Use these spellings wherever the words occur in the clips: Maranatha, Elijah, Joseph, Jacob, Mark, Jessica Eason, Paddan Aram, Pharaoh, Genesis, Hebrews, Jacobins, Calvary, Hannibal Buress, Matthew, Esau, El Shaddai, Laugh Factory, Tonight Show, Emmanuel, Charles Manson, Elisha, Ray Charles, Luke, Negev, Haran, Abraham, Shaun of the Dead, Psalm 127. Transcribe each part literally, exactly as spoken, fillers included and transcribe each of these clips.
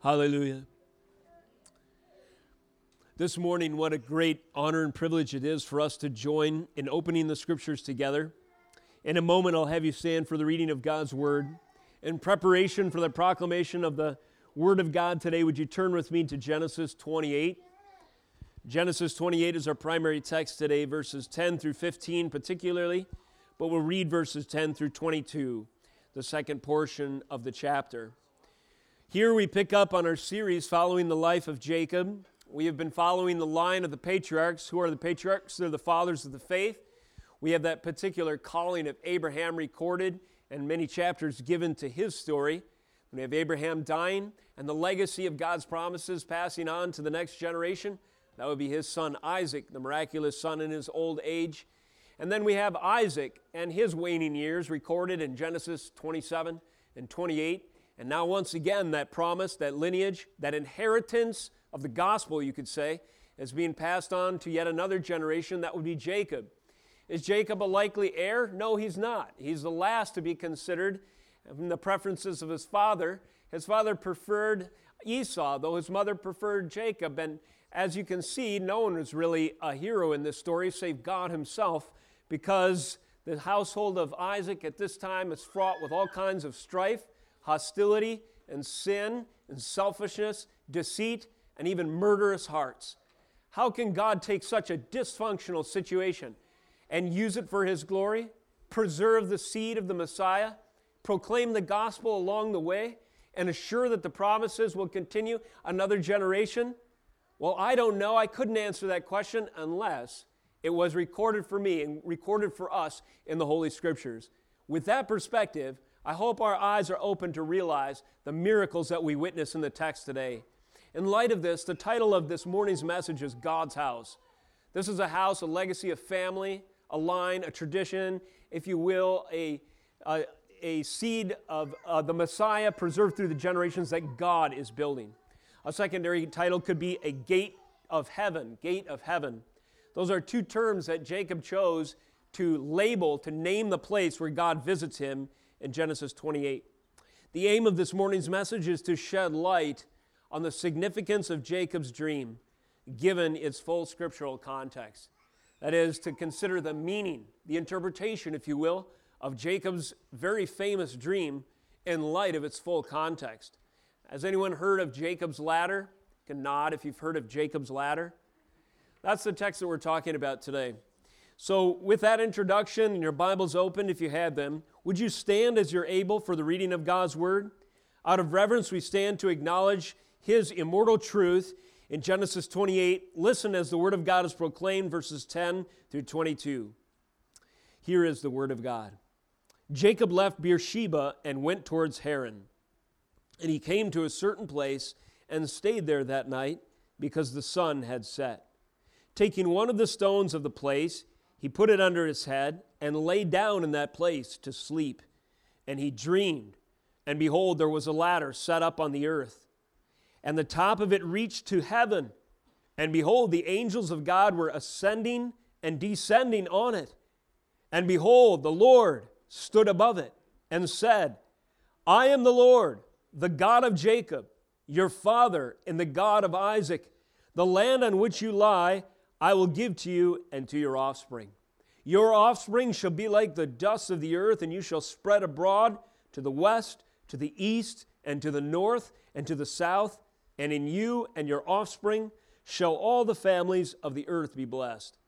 Hallelujah. This morning, what a great honor and privilege it is for us to join in opening the Scriptures together. In a moment, I'll have you stand for the reading of God's Word. In preparation for the proclamation of the Word of God today, would you turn with me to Genesis twenty-eight? Genesis twenty-eight is our primary text today, verses ten through fifteen particularly, but we'll read verses ten through twenty-two, the second portion of the chapter. Here we pick up on our series following the life of Jacob. We have been following the line of the patriarchs. Who are the patriarchs? They're the fathers of the faith. We have that particular calling of Abraham recorded and many chapters given to his story. We have Abraham dying and the legacy of God's promises passing on to the next generation. That would be his son Isaac, the miraculous son in his old age. And then we have Isaac and his waning years recorded in Genesis twenty-seven and twenty-eight. And now once again, that promise, that lineage, that inheritance of the gospel, you could say, is being passed on to yet another generation. That would be Jacob. Is Jacob a likely heir? No, he's not. He's the last to be considered from the preferences of his father. His father preferred Esau, though his mother preferred Jacob. And as you can see, no one is really a hero in this story save God himself, because the household of Isaac at this time is fraught with all kinds of strife, hostility, and sin, and selfishness, deceit, and even murderous hearts. How can God take such a dysfunctional situation and use it for his glory, preserve the seed of the Messiah, proclaim the gospel along the way, and assure that the promises will continue another generation? Well, I don't know. I couldn't answer that question unless it was recorded for me and recorded for us in the Holy Scriptures. With that perspective, I hope our eyes are open to realize the miracles that we witness in the text today. In light of this, the title of this morning's message is God's House. This is a house, a legacy, a family, a line, a tradition, if you will, a, a, a seed of uh, the Messiah preserved through the generations that God is building. A secondary title could be a gate of heaven, gate of heaven. Those are two terms that Jacob chose to label, to name the place where God visits him in Genesis twenty-eight. The aim of this morning's message is to shed light on the significance of Jacob's dream, given its full scriptural context. That is, to consider the meaning, the interpretation, if you will, of Jacob's very famous dream in light of its full context. Has anyone heard of Jacob's ladder? You can nod if you've heard of Jacob's ladder. That's the text that we're talking about today. So with that introduction, and your Bibles open if you have them, would you stand as you're able for the reading of God's Word? Out of reverence, we stand to acknowledge His immortal truth in Genesis twenty-eight. Listen as the Word of God is proclaimed, verses ten through twenty-two. Here is the Word of God. Jacob left Beersheba and went towards Haran. And he came to a certain place and stayed there that night, because the sun had set. Taking one of the stones of the place, he put it under his head and lay down in that place to sleep. And he dreamed, and behold, there was a ladder set up on the earth. And the top of it reached to heaven, and behold, the angels of God were ascending and descending on it. And behold, the Lord stood above it and said, I am the Lord, the God of Jacob, your father, and the God of Isaac. The land on which you lie, I will give to you and to your offspring. Your offspring shall be like the dust of the earth, and you shall spread abroad to the west, to the east, and to the north, and to the south, and in you and your offspring shall all the families of the earth be blessed.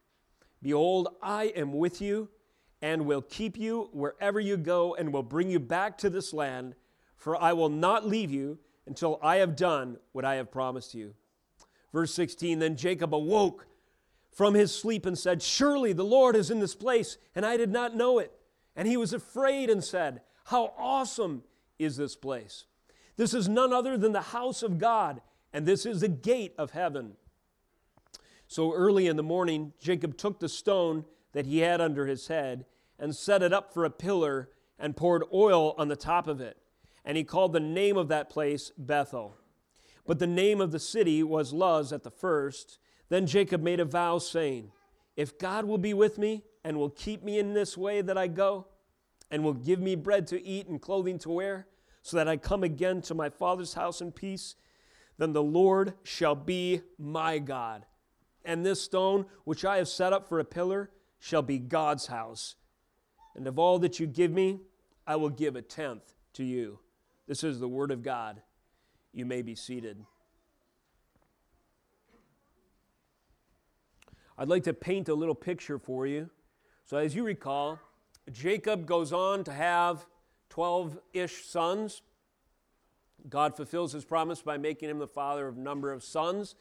Behold, I am with you, and will keep you wherever you go, and will bring you back to this land, for I will not leave you until I have done what I have promised you. Verse sixteen, then Jacob awoke from his sleep and said, surely the Lord is in this place, and I did not know it. And he was afraid and said, how awesome is this place! This is none other than the house of God, and this is the gate of heaven. So early in the morning, Jacob took the stone that he had under his head and set it up for a pillar and poured oil on the top of it. And he called the name of that place Bethel. But the name of the city was Luz at the first. Then Jacob made a vow, saying, if God will be with me and will keep me in this way that I go, and will give me bread to eat and clothing to wear, so that I come again to my father's house in peace, Then the Lord shall be my God. And this stone, which I have set up for a pillar, shall be God's house. And of all that you give me, I will give a tenth to you. This is the word of God. You may be seated. I'd like to paint a little picture for you. So as you recall, Jacob goes on to have twelve-ish sons. God fulfills his promise by making him the father of a number of sons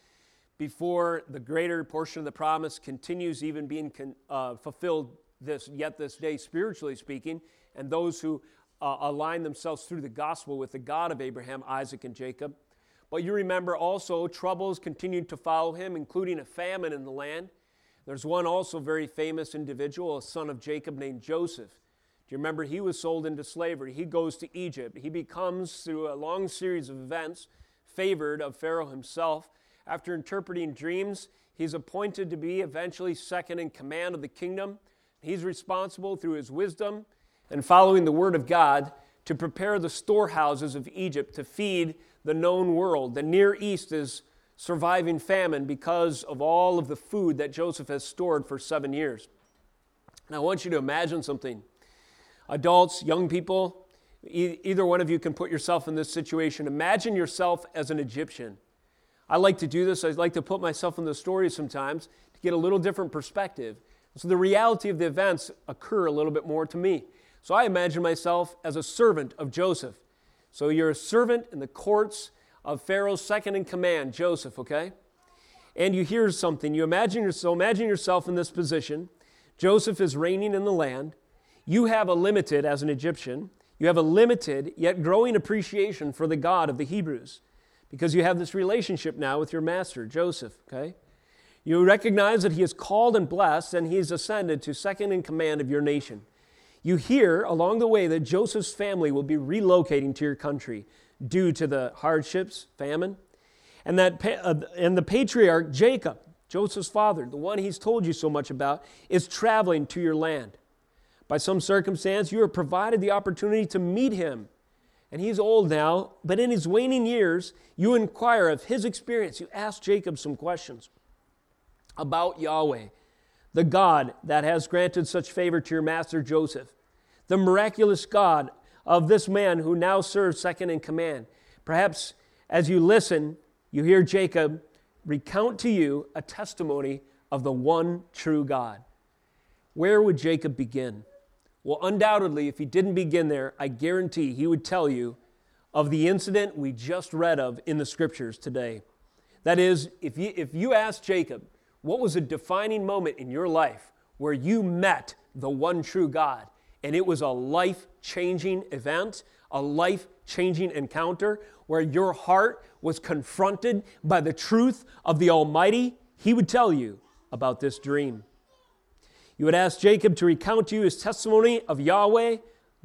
before the greater portion of the promise continues even being con- uh, fulfilled this yet this day, spiritually speaking, and those who uh, align themselves through the gospel with the God of Abraham, Isaac, and Jacob. But you remember also troubles continued to follow him, including a famine in the land. There's one also very famous individual, a son of Jacob named Joseph. Do you remember? He was sold into slavery. He goes to Egypt. He becomes, through a long series of events, favored of Pharaoh himself. After interpreting dreams, he's appointed to be eventually second in command of the kingdom. He's responsible through his wisdom and following the word of God to prepare the storehouses of Egypt to feed the known world. The Near East is surviving famine because of all of the food that Joseph has stored for seven years. And I want you to imagine something. Adults, young people, e- either one of you can put yourself in this situation. Imagine yourself as an Egyptian. I like to do this. I like to put myself in the story sometimes to get a little different perspective. So the reality of the events occur a little bit more to me. So I imagine myself as a servant of Joseph. So you're a servant in the courts of Pharaoh's second in command, Joseph, okay? And you hear something. You imagine yourself, imagine yourself in this position. Joseph is reigning in the land. You have a limited, as an Egyptian, you have a limited yet growing appreciation for the God of the Hebrews because you have this relationship now with your master, Joseph, okay? You recognize that he is called and blessed and he is ascended to second in command of your nation. You hear along the way that Joseph's family will be relocating to your country due to the hardships, famine, and that uh, and the patriarch Jacob, Joseph's father, the one he's told you so much about, is traveling to your land. By some circumstance, you are provided the opportunity to meet him, and he's old now, but in his waning years, you inquire of his experience. You ask Jacob some questions about Yahweh, the God that has granted such favor to your master Joseph, the miraculous God of this man who now serves second in command. Perhaps as you listen, you hear Jacob recount to you a testimony of the one true God. Where would Jacob begin? Well, undoubtedly, if he didn't begin there, I guarantee he would tell you of the incident we just read of in the Scriptures today. That is, if you, if you ask Jacob, what was a defining moment in your life where you met the one true God? And it was a life-changing event, a life-changing encounter where your heart was confronted by the truth of the Almighty. He would tell you about this dream. You would ask Jacob to recount to you his testimony of Yahweh,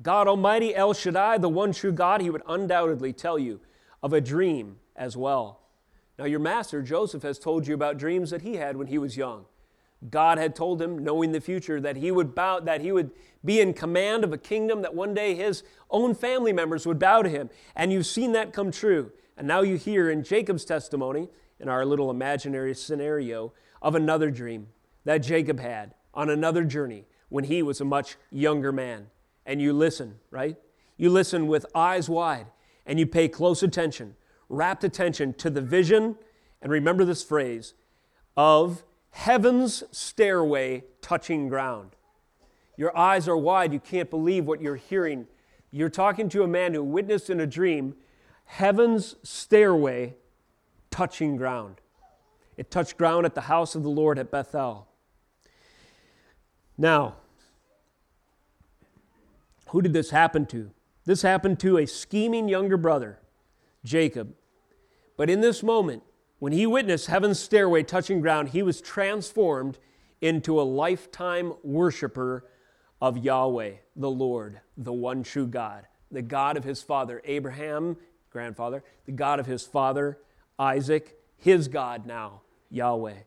God Almighty, El Shaddai, the one true God. He would undoubtedly tell you of a dream as well. Now, your master, Joseph, has told you about dreams that he had when he was young. God had told him, knowing the future, that he would bow, that he would be in command of a kingdom, that one day his own family members would bow to him. And you've seen that come true. And now you hear in Jacob's testimony, in our little imaginary scenario, of another dream that Jacob had on another journey when he was a much younger man. And you listen, right? You listen with eyes wide, and you pay close attention. Rapt attention to the vision, and remember this phrase, of Heaven's stairway touching ground. Your eyes are wide. You can't believe what you're hearing. You're talking to a man who witnessed in a dream, Heaven's stairway touching ground. It touched ground at the house of the Lord at Bethel. Now, who did this happen to? This happened to a scheming younger brother, Jacob. But in this moment, when he witnessed Heaven's stairway touching ground, he was transformed into a lifetime worshiper of Yahweh, the Lord, the one true God, the God of his father, Abraham, grandfather, the God of his father, Isaac, his God now, Yahweh.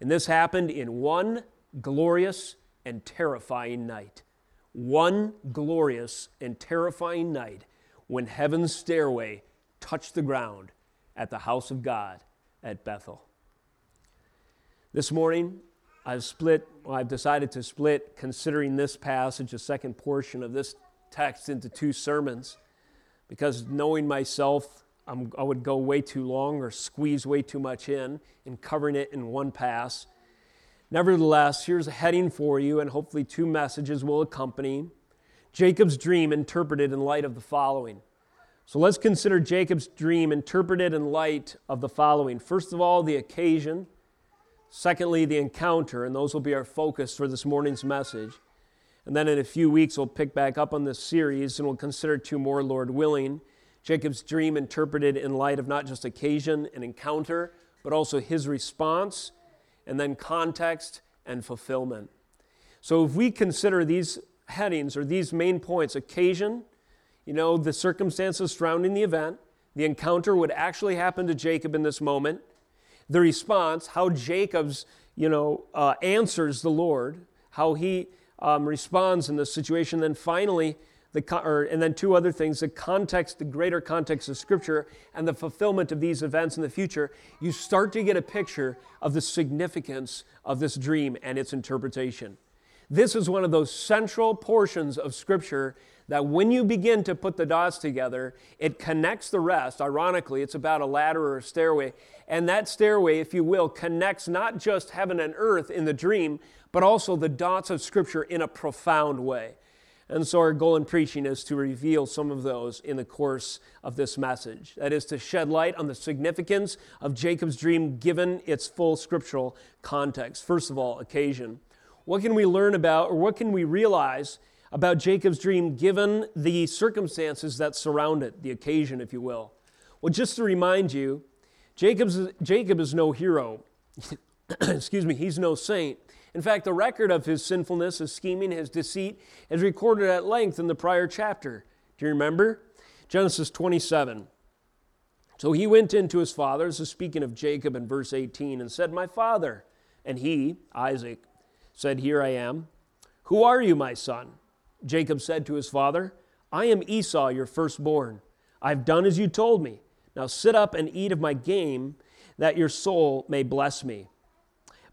And this happened in one glorious and terrifying night. One glorious and terrifying night when Heaven's stairway touched the ground at the house of God at Bethel. This morning, I've split, well, I've decided to split, considering this passage, a second portion of this text, into two sermons, because knowing myself, I'm, I would go way too long or squeeze way too much in and covering it in one pass. Nevertheless, here's a heading for you, and hopefully two messages will accompany. Jacob's dream interpreted in light of the following. So let's consider Jacob's dream interpreted in light of the following. First of all, the occasion. Secondly, the encounter, and those will be our focus for this morning's message. And then in a few weeks, we'll pick back up on this series, and we'll consider two more, Lord willing. Jacob's dream interpreted in light of not just occasion and encounter, but also his response, and then context and fulfillment. So if we consider these headings or these main points, occasion, you know, the circumstances surrounding the event, the encounter, what actually happened to Jacob in this moment, the response, how Jacob's, you know, uh, answers the Lord, how he um, responds in this situation, then finally, the con- or, and then two other things, the context, the greater context of Scripture, and the fulfillment of these events in the future, you start to get a picture of the significance of this dream and its interpretation. This is one of those central portions of Scripture that when you begin to put the dots together, it connects the rest. Ironically, it's about a ladder or a stairway. And that stairway, if you will, connects not just heaven and earth in the dream, but also the dots of Scripture in a profound way. And so our goal in preaching is to reveal some of those in the course of this message. That is to shed light on the significance of Jacob's dream given its full scriptural context. First of all, occasion. What can we learn about, or what can we realize about Jacob's dream given the circumstances that surround it, the occasion, if you will? Well, just to remind you, Jacob's, Jacob is no hero. Excuse me, he's no saint. In fact, the record of his sinfulness, his scheming, his deceit is recorded at length in the prior chapter. Do you remember? Genesis twenty-seven. So he went into his father, this is speaking of Jacob in verse eighteen, and said, "My father." And he, Isaac, said, "Here I am." "Who are you, my son?" Jacob said to his father, "I am Esau, your firstborn. I've done as you told me. Now sit up and eat of my game, that your soul may bless me."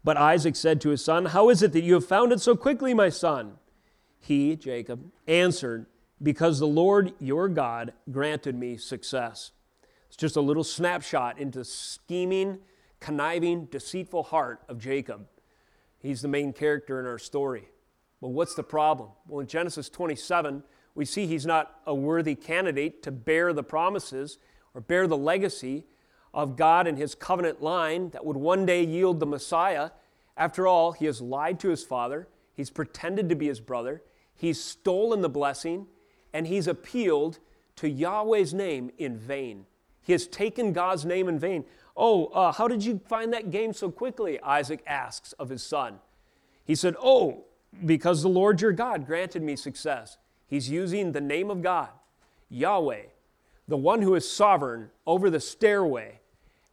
But Isaac said to his son, "How is it that you have found it so quickly, my son?" He, Jacob, answered, "Because the Lord your God granted me success." It's just a little snapshot into the scheming, conniving, deceitful heart of Jacob. He's the main character in our story. Well, what's the problem? Well, in Genesis twenty-seven, we see he's not a worthy candidate to bear the promises or bear the legacy of God and his covenant line that would one day yield the Messiah. After all, he has lied to his father. He's pretended to be his brother. He's stolen the blessing, and he's appealed to Yahweh's name in vain. He has taken God's name in vain. "Oh, uh, how did you find that game so quickly?" Isaac asks of his son. He said, "Oh, because the Lord your God granted me success." He's using the name of God, Yahweh, the one who is sovereign over the stairway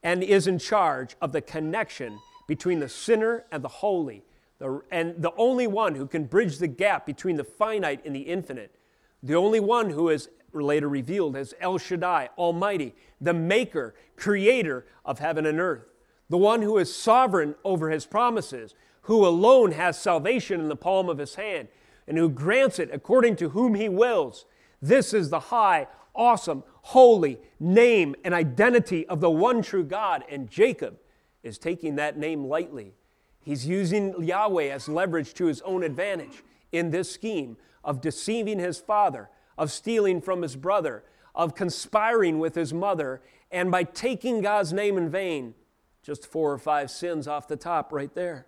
and is in charge of the connection between the sinner and the holy, the, and the only one who can bridge the gap between the finite and the infinite, the only one who is later revealed as El Shaddai, Almighty, the maker, creator of heaven and earth, the one who is sovereign over his promises, who alone has salvation in the palm of his hand, and who grants it according to whom he wills. This is the high, awesome, holy name and identity of the one true God, and Jacob is taking that name lightly. He's using Yahweh as leverage to his own advantage in this scheme of deceiving his father, of stealing from his brother, of conspiring with his mother, and by taking God's name in vain. Just four or five sins off the top right there.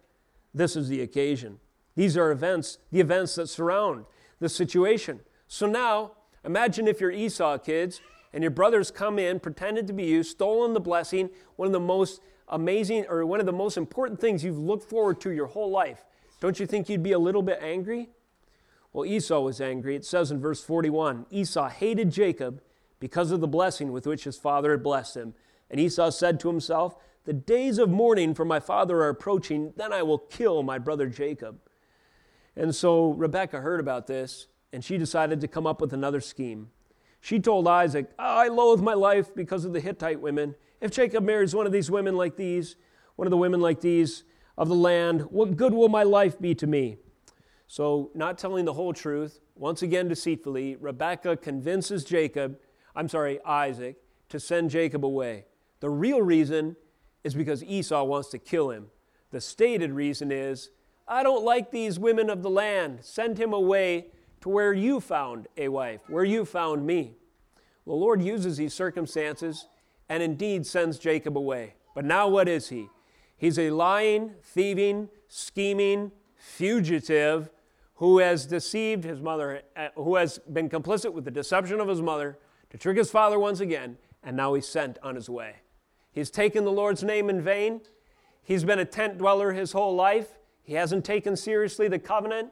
This is the occasion. These are events, the events that surround the situation. So now, imagine if you're Esau, kids, and your brothers come in, pretended to be you, stolen the blessing, one of the most amazing, or one of the most important things you've looked forward to your whole life. Don't you think you'd be a little bit angry? Well, Esau was angry. It says in verse forty-one, Esau hated Jacob because of the blessing with which his father had blessed him. And Esau said to himself, "The days of mourning for my father are approaching, then I will kill my brother Jacob." And so Rebekah heard about this, and she decided to come up with another scheme. She told Isaac, "Oh, I loathe my life because of the Hittite women. If Jacob marries one of these women like these, one of the women like these of the land, what good will my life be to me? So, not telling the whole truth, once again deceitfully, Rebekah convinces Jacob, I'm sorry, Isaac, to send Jacob away. The real reason is because Esau wants to kill him. The stated reason is, I don't like these women of the land. Send him away to where you found a wife, where you found me. The Lord uses these circumstances and indeed sends Jacob away. But now what is he? He's a lying, thieving, scheming fugitive who has deceived his mother, who has been complicit with the deception of his mother to trick his father once again, and now he's sent on his way. He's taken the Lord's name in vain. He's been a tent dweller his whole life. He hasn't taken seriously the covenant.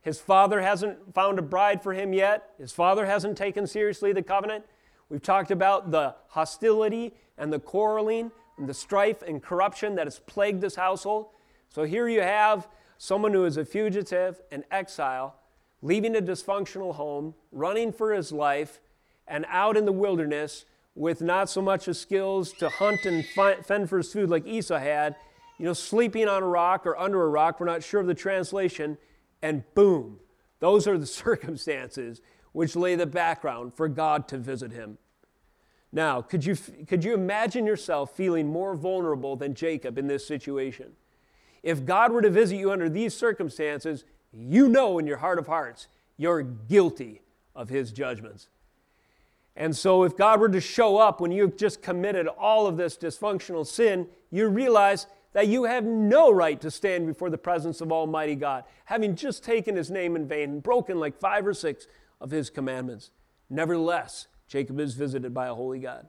His father hasn't found a bride for him yet. His father hasn't taken seriously the covenant. We've talked about the hostility and the quarreling and the strife and corruption that has plagued this household. So here you have someone who is a fugitive, an exile, leaving a dysfunctional home, running for his life, and out in the wilderness with not so much the skills to hunt and fend for his food like Esau had, you know, sleeping on a rock or under a rock, we're not sure of the translation, and boom, those are the circumstances which lay the background for God to visit him. Now, could you, could you imagine yourself feeling more vulnerable than Jacob in this situation? If God were to visit you under these circumstances, you know in your heart of hearts, you're guilty of his judgments. And so if God were to show up when you've just committed all of this dysfunctional sin, you realize that you have no right to stand before the presence of Almighty God, having just taken his name in vain and broken like five or six of his commandments. Nevertheless, Jacob is visited by a holy God.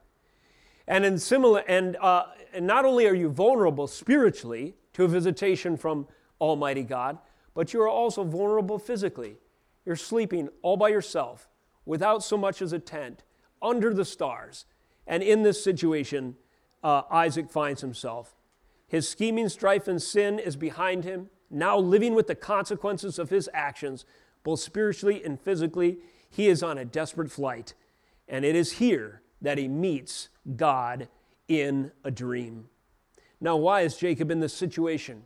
And in similar, and, uh, and not only are you vulnerable spiritually to a visitation from Almighty God, but you are also vulnerable physically. You're sleeping all by yourself, without so much as a tent, under the stars. And in this situation, uh, Isaac finds himself. His scheming, strife, and sin is behind him, now living with the consequences of his actions, both spiritually and physically. He is on a desperate flight, and it is here that he meets God in a dream. Now, why is Jacob in this situation?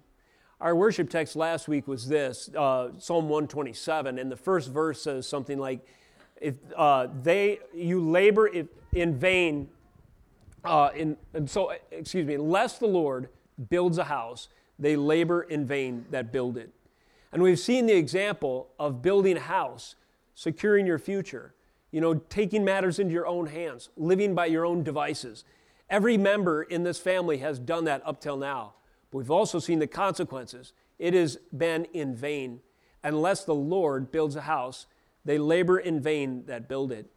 Our worship text last week was this, uh, Psalm one twenty-seven, and the first verse says something like, "If uh, they you labor if, in vain, uh, in, and so excuse me, lest the Lord builds a house, they labor in vain that build it." And we've seen the example of building a house, securing your future, you know, taking matters into your own hands, living by your own devices. Every member in this family has done that up till now. But we've also seen the consequences. It has been in vain. Unless the Lord builds a house, they labor in vain that build it.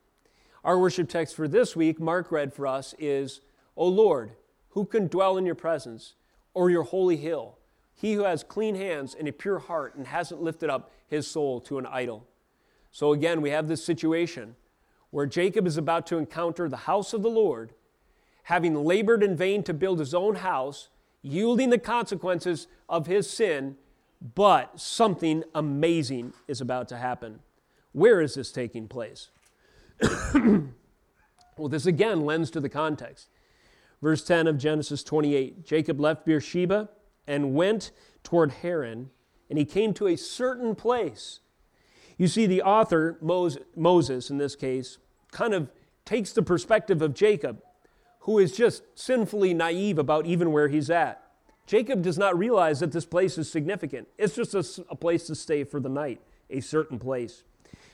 Our worship text for this week, Mark read for us, is, O Lord, who can dwell in your presence? Or your holy hill, he who has clean hands and a pure heart and hasn't lifted up his soul to an idol. So again, we have this situation where Jacob is about to encounter the house of the Lord, having labored in vain to build his own house, yielding the consequences of his sin, but something amazing is about to happen. Where is this taking place? Well, this again lends to the context. Verse ten of Genesis twenty-eight, Jacob left Beersheba and went toward Haran, and he came to a certain place. You see, the author, Moses in this case, kind of takes the perspective of Jacob, who is just sinfully naive about even where he's at. Jacob does not realize that this place is significant. It's just a, a place to stay for the night, a certain place.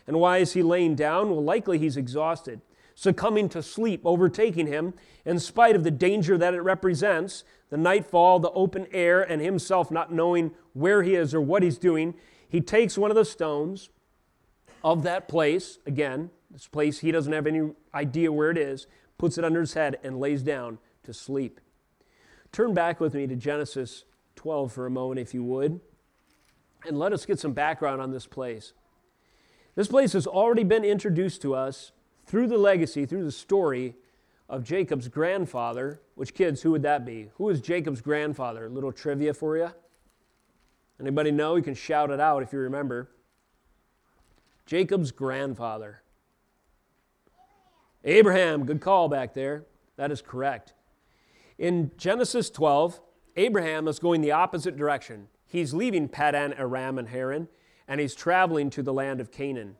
And why is he laying down? Well, likely he's exhausted, succumbing to sleep, overtaking him, in spite of the danger that it represents, the nightfall, the open air, and himself not knowing where he is or what he's doing. He takes one of the stones of that place, again, this place he doesn't have any idea where it is, puts it under his head and lays down to sleep. Turn back with me to Genesis twelve for a moment, if you would, and let us get some background on this place. This place has already been introduced to us through the legacy, through the story of Jacob's grandfather, which, kids, who would that be? Who is Jacob's grandfather? A little trivia for you. Anybody know? You can shout it out if you remember. Jacob's grandfather. Abraham. Good call back there. That is correct. In Genesis twelve, Abraham is going the opposite direction. He's leaving Paddan Aram and Haran, and he's traveling to the land of Canaan.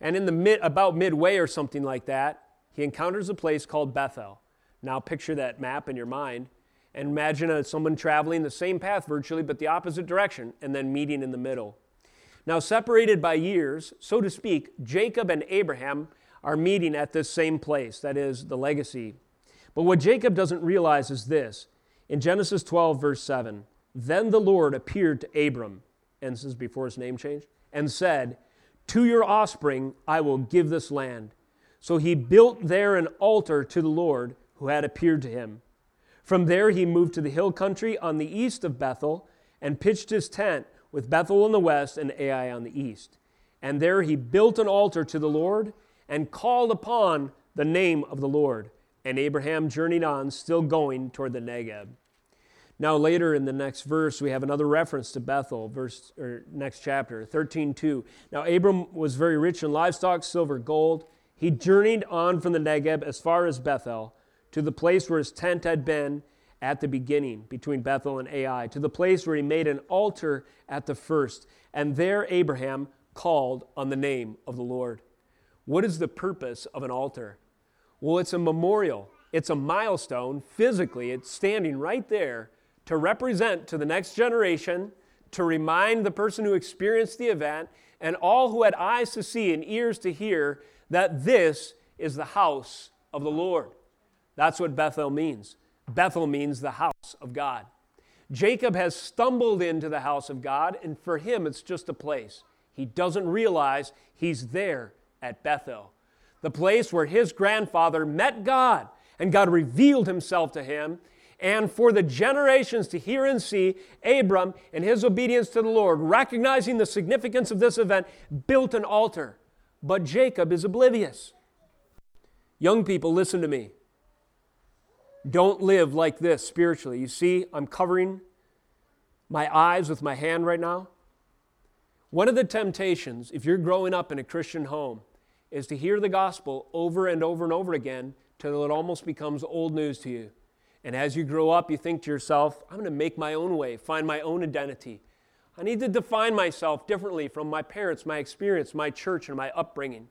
And in the mid, about midway or something like that, he encounters a place called Bethel. Now picture that map in your mind, and imagine a, someone traveling the same path virtually, but the opposite direction, and then meeting in the middle. Now separated by years, so to speak, Jacob and Abraham are meeting at this same place, that is, the legacy. But what Jacob doesn't realize is this. In Genesis twelve, verse seven, then the Lord appeared to Abram, and this is before his name change, and said, to your offspring I will give this land. So he built there an altar to the Lord who had appeared to him. From there he moved to the hill country on the east of Bethel and pitched his tent with Bethel on the west and Ai on the east. And there he built an altar to the Lord and called upon the name of the Lord. And Abraham journeyed on, still going toward the Negev. Now later in the next verse, we have another reference to Bethel, verse or next chapter, thirteen two. Now Abram was very rich in livestock, silver, gold. He journeyed on from the Negev as far as Bethel, to the place where his tent had been at the beginning, between Bethel and Ai, to the place where he made an altar at the first. And there Abraham called on the name of the Lord. What is the purpose of an altar? Well, it's a memorial. It's a milestone physically. It's standing right there to represent to the next generation, to remind the person who experienced the event and all who had eyes to see and ears to hear that this is the house of the Lord. That's what Bethel means. Bethel means the house of God. Jacob has stumbled into the house of God, and for him it's just a place. He doesn't realize he's there at Bethel, the place where his grandfather met God, and God revealed himself to him. And for the generations to hear and see, Abram, in his obedience to the Lord, recognizing the significance of this event, built an altar. But Jacob is oblivious. Young people, listen to me. Don't live like this spiritually. You see, I'm covering my eyes with my hand right now. One of the temptations, if you're growing up in a Christian home, is to hear the gospel over and over and over again till it almost becomes old news to you. And as you grow up, you think to yourself, I'm going to make my own way, find my own identity. I need to define myself differently from my parents, my experience, my church, and my upbringing.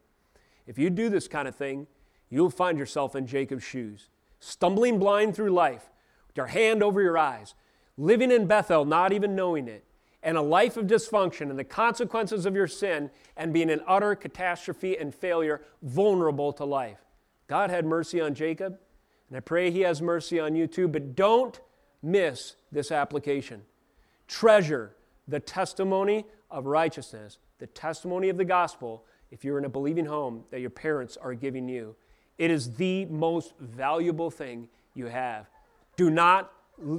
If you do this kind of thing, you'll find yourself in Jacob's shoes, stumbling blind through life, with your hand over your eyes, living in Bethel, not even knowing it, and a life of dysfunction and the consequences of your sin, and being an utter catastrophe and failure, vulnerable to life. God had mercy on Jacob, and I pray he has mercy on you too, but don't miss this application. Treasure the testimony of righteousness, the testimony of the gospel, if you're in a believing home that your parents are giving you. It is the most valuable thing you have. Do not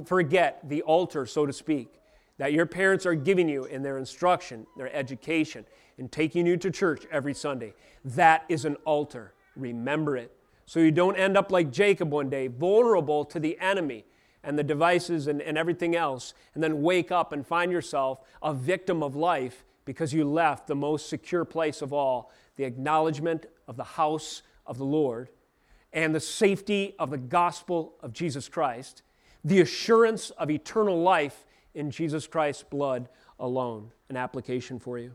forget the altar, so to speak, that your parents are giving you in their instruction, their education, and taking you to church every Sunday. That is an altar. Remember it. So you don't end up like Jacob one day, vulnerable to the enemy and the devices and, and everything else, and then wake up and find yourself a victim of life because you left the most secure place of all, the acknowledgement of the house of the Lord and the safety of the gospel of Jesus Christ, the assurance of eternal life in Jesus Christ's blood alone. An application for you.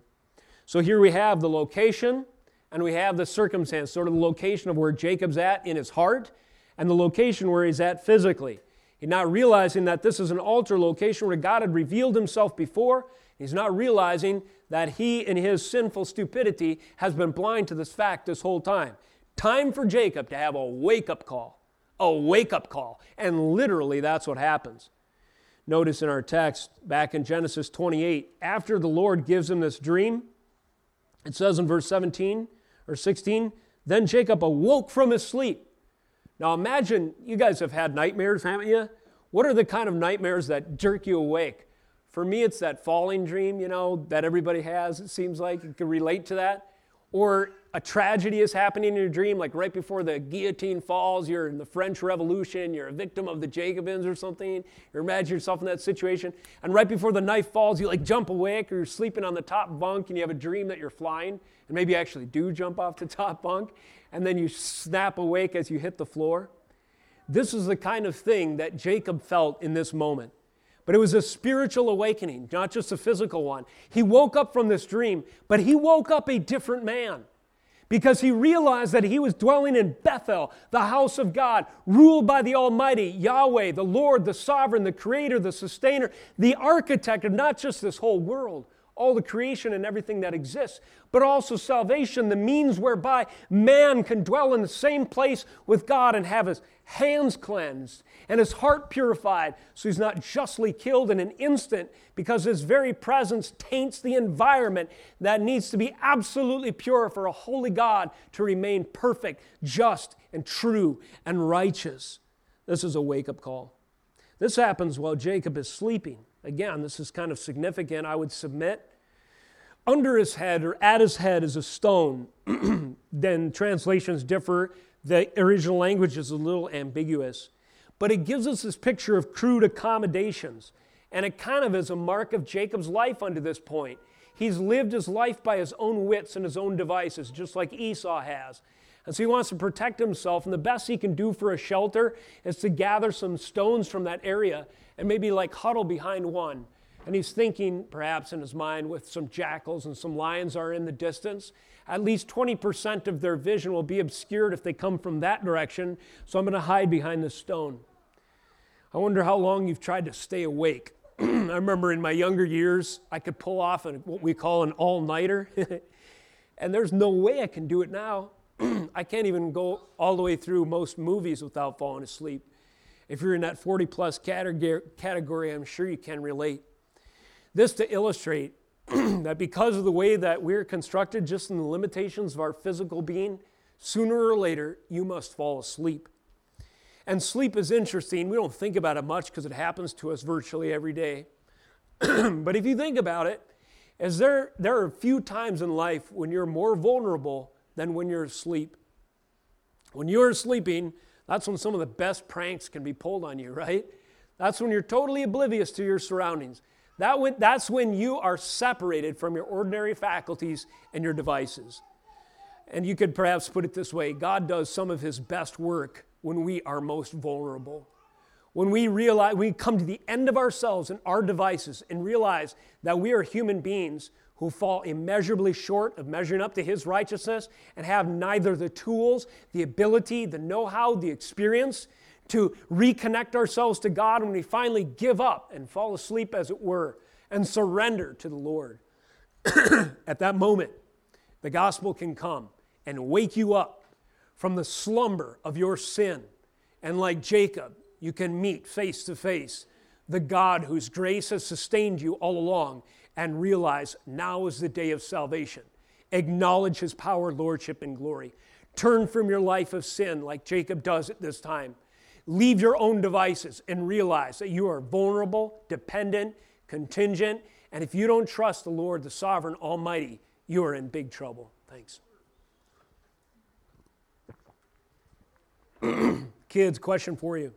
So here we have the location, and we have the circumstance, sort of the location of where Jacob's at in his heart and the location where he's at physically. He's not realizing that this is an altar location where God had revealed himself before. He's not realizing that he, in his sinful stupidity, has been blind to this fact this whole time. Time for Jacob to have a wake-up call. A wake-up call. And literally, that's what happens. Notice in our text, back in Genesis twenty-eight, after the Lord gives him this dream, it says in verse seventeen, or sixteen, then Jacob awoke from his sleep. Now imagine, you guys have had nightmares, haven't you? What are the kind of nightmares that jerk you awake? For me, it's that falling dream, you know, that everybody has, it seems like. You can relate to that. Or a tragedy is happening in your dream, like right before the guillotine falls, you're in the French Revolution, you're a victim of the Jacobins or something. You imagine yourself in that situation. And right before the knife falls, you like jump awake, or you're sleeping on the top bunk and you have a dream that you're flying. And maybe you actually do jump off the top bunk. And then you snap awake as you hit the floor. This is the kind of thing that Jacob felt in this moment. But it was a spiritual awakening, not just a physical one. He woke up from this dream, but he woke up a different man because he realized that he was dwelling in Bethel, the house of God, ruled by the Almighty, Yahweh, the Lord, the Sovereign, the Creator, the Sustainer, the Architect of not just this whole world, all the creation and everything that exists, but also salvation, the means whereby man can dwell in the same place with God and have his hands cleansed and his heart purified so he's not justly killed in an instant because his very presence taints the environment that needs to be absolutely pure for a holy God to remain perfect, just, and true, and righteous. This is a wake-up call. This happens while Jacob is sleeping. Again, this is kind of significant, I would submit. Under his head or at his head is a stone. Then translations differ. The original language is a little ambiguous. But it gives us this picture of crude accommodations. And it kind of is a mark of Jacob's life under this point. He's lived his life by his own wits and his own devices, just like Esau has. And so he wants to protect himself, and the best he can do for a shelter is to gather some stones from that area and maybe like huddle behind one. And he's thinking, perhaps in his mind, with some jackals and some lions are in the distance, at least twenty percent of their vision will be obscured if they come from that direction, so I'm going to hide behind this stone. I wonder how long you've tried to stay awake. I remember in my younger years, I could pull off an, what we call an all-nighter, and there's no way I can do it now. I can't even go all the way through most movies without falling asleep. If you're in that forty-plus category, I'm sure you can relate. This to illustrate that because of the way that we're constructed, just in the limitations of our physical being, sooner or later, you must fall asleep. And sleep is interesting. We don't think about it much because it happens to us virtually every day. But if you think about it, as there, there are a few times in life when you're more vulnerable than when you're asleep. When you're sleeping, that's when some of the best pranks can be pulled on you, right? That's when you're totally oblivious to your surroundings. That when, that's when you are separated from your ordinary faculties and your devices. And you could perhaps put it this way, God does some of his best work when we are most vulnerable. When we realize, we come to the end of ourselves and our devices and realize that we are human beings who fall immeasurably short of measuring up to his righteousness and have neither the tools, the ability, the know-how, the experience to reconnect ourselves to God when we finally give up and fall asleep, as it were, and surrender to the Lord. At that moment, the gospel can come and wake you up from the slumber of your sin. And like Jacob, you can meet face to face the God whose grace has sustained you all along, and realize now is the day of salvation. Acknowledge his power, lordship, and glory. Turn from your life of sin like Jacob does at this time. Leave your own devices and realize that you are vulnerable, dependent, contingent, and if you don't trust the Lord, the Sovereign Almighty, you are in big trouble. Thanks. Kids, question for you.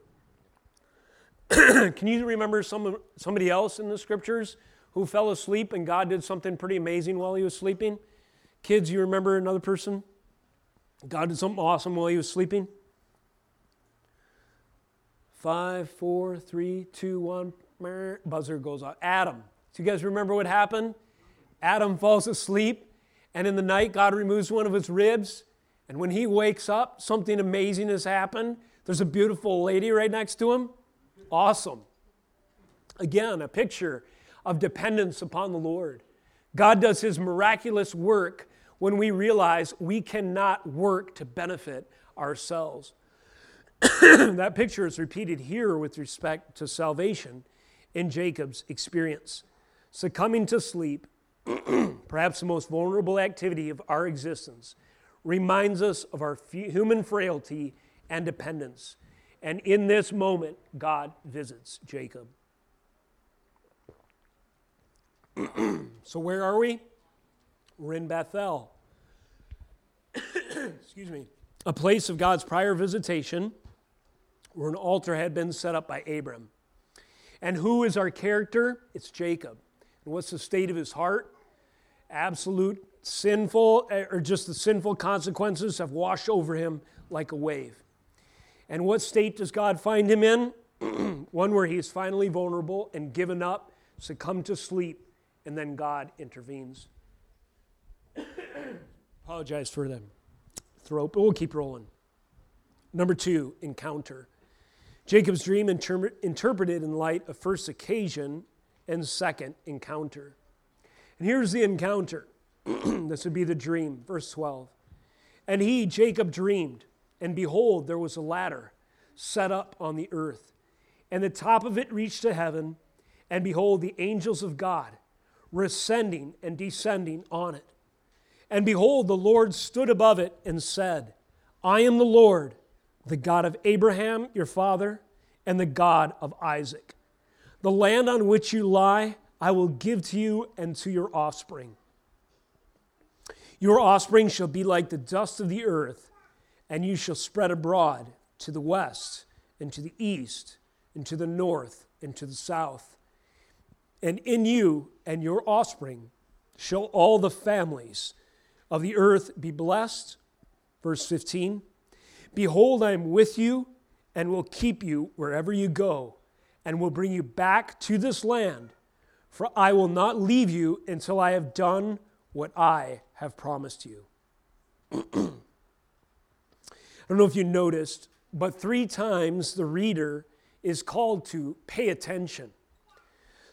Can you remember some somebody else in the scriptures who fell asleep and God did something pretty amazing while he was sleeping? Kids, you remember another person? God did something awesome while he was sleeping? Five, four, three, two, one, buzzer goes off. Adam. Do you guys remember what happened? Adam falls asleep, and in the night God removes one of his ribs, and when he wakes up, something amazing has happened. There's a beautiful lady right next to him. Awesome. Again, a picture of dependence upon the Lord. God does his miraculous work when we realize we cannot work to benefit ourselves. That picture is repeated here with respect to salvation in Jacob's experience. Succumbing to sleep, perhaps the most vulnerable activity of our existence, reminds us of our human frailty and dependence. And in this moment, God visits Jacob. So where are we? We're in Bethel. Excuse me. A place of God's prior visitation where an altar had been set up by Abram. And who is our character? It's Jacob. And what's the state of his heart? Absolute sinful, or just the sinful consequences have washed over him like a wave. And what state does God find him in? One where he's finally vulnerable and given up, succumbed to sleep, and then God intervenes. Apologize for the throat, but we'll keep rolling. Number two, encounter. Jacob's dream inter- interpreted in light of first occasion and second encounter. And here's the encounter. This would be the dream, verse twelve. And he, Jacob, dreamed, and behold, there was a ladder set up on the earth, and the top of it reached to heaven, and behold, the angels of God were ascending and descending on it. And behold, the Lord stood above it and said, I am the Lord, the God of Abraham, your father, and the God of Isaac. The land on which you lie, I will give to you and to your offspring. Your offspring shall be like the dust of the earth, and you shall spread abroad to the west and to the east and to the north and to the south. And in you and your offspring shall all the families of the earth be blessed. Verse fifteen, behold, I am with you and will keep you wherever you go and will bring you back to this land, for I will not leave you until I have done what I have promised you. I don't know if you noticed, but three times the reader is called to pay attention.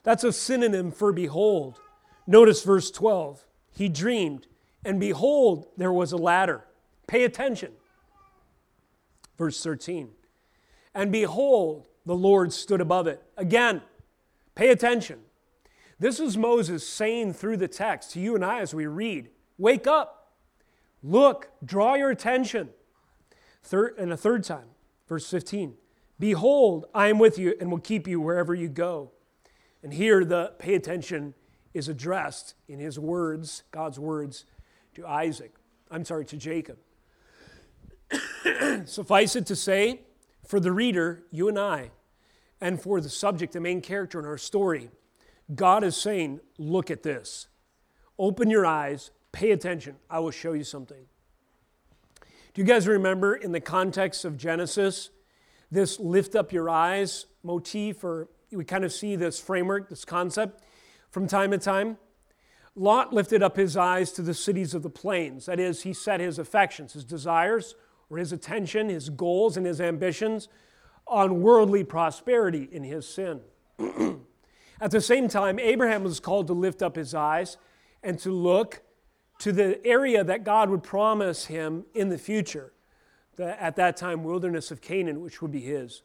That's a synonym for behold. Notice verse twelve. He dreamed, and behold, there was a ladder. Pay attention. Verse thirteen. And behold, the Lord stood above it. Again, pay attention. This is Moses saying through the text to you and I as we read, wake up, look, draw your attention. Third, and a third time, verse fifteen, behold, I am with you and will keep you wherever you go. And here the pay attention is addressed in his words, God's words, to Isaac. I'm sorry, to Jacob. Suffice it to say, for the reader, you and I, and for the subject, the main character in our story, God is saying, look at this. Open your eyes, pay attention. I will show you something. Do you guys remember in the context of Genesis, this lift up your eyes motif, or we kind of see this framework, this concept from time to time? Lot lifted up his eyes to the cities of the plains. That is, he set his affections, his desires, or his attention, his goals, and his ambitions on worldly prosperity in his sin. At the same time, Abraham was called to lift up his eyes and to look to the area that God would promise him in the future, the, at that time, wilderness of Canaan, which would be his.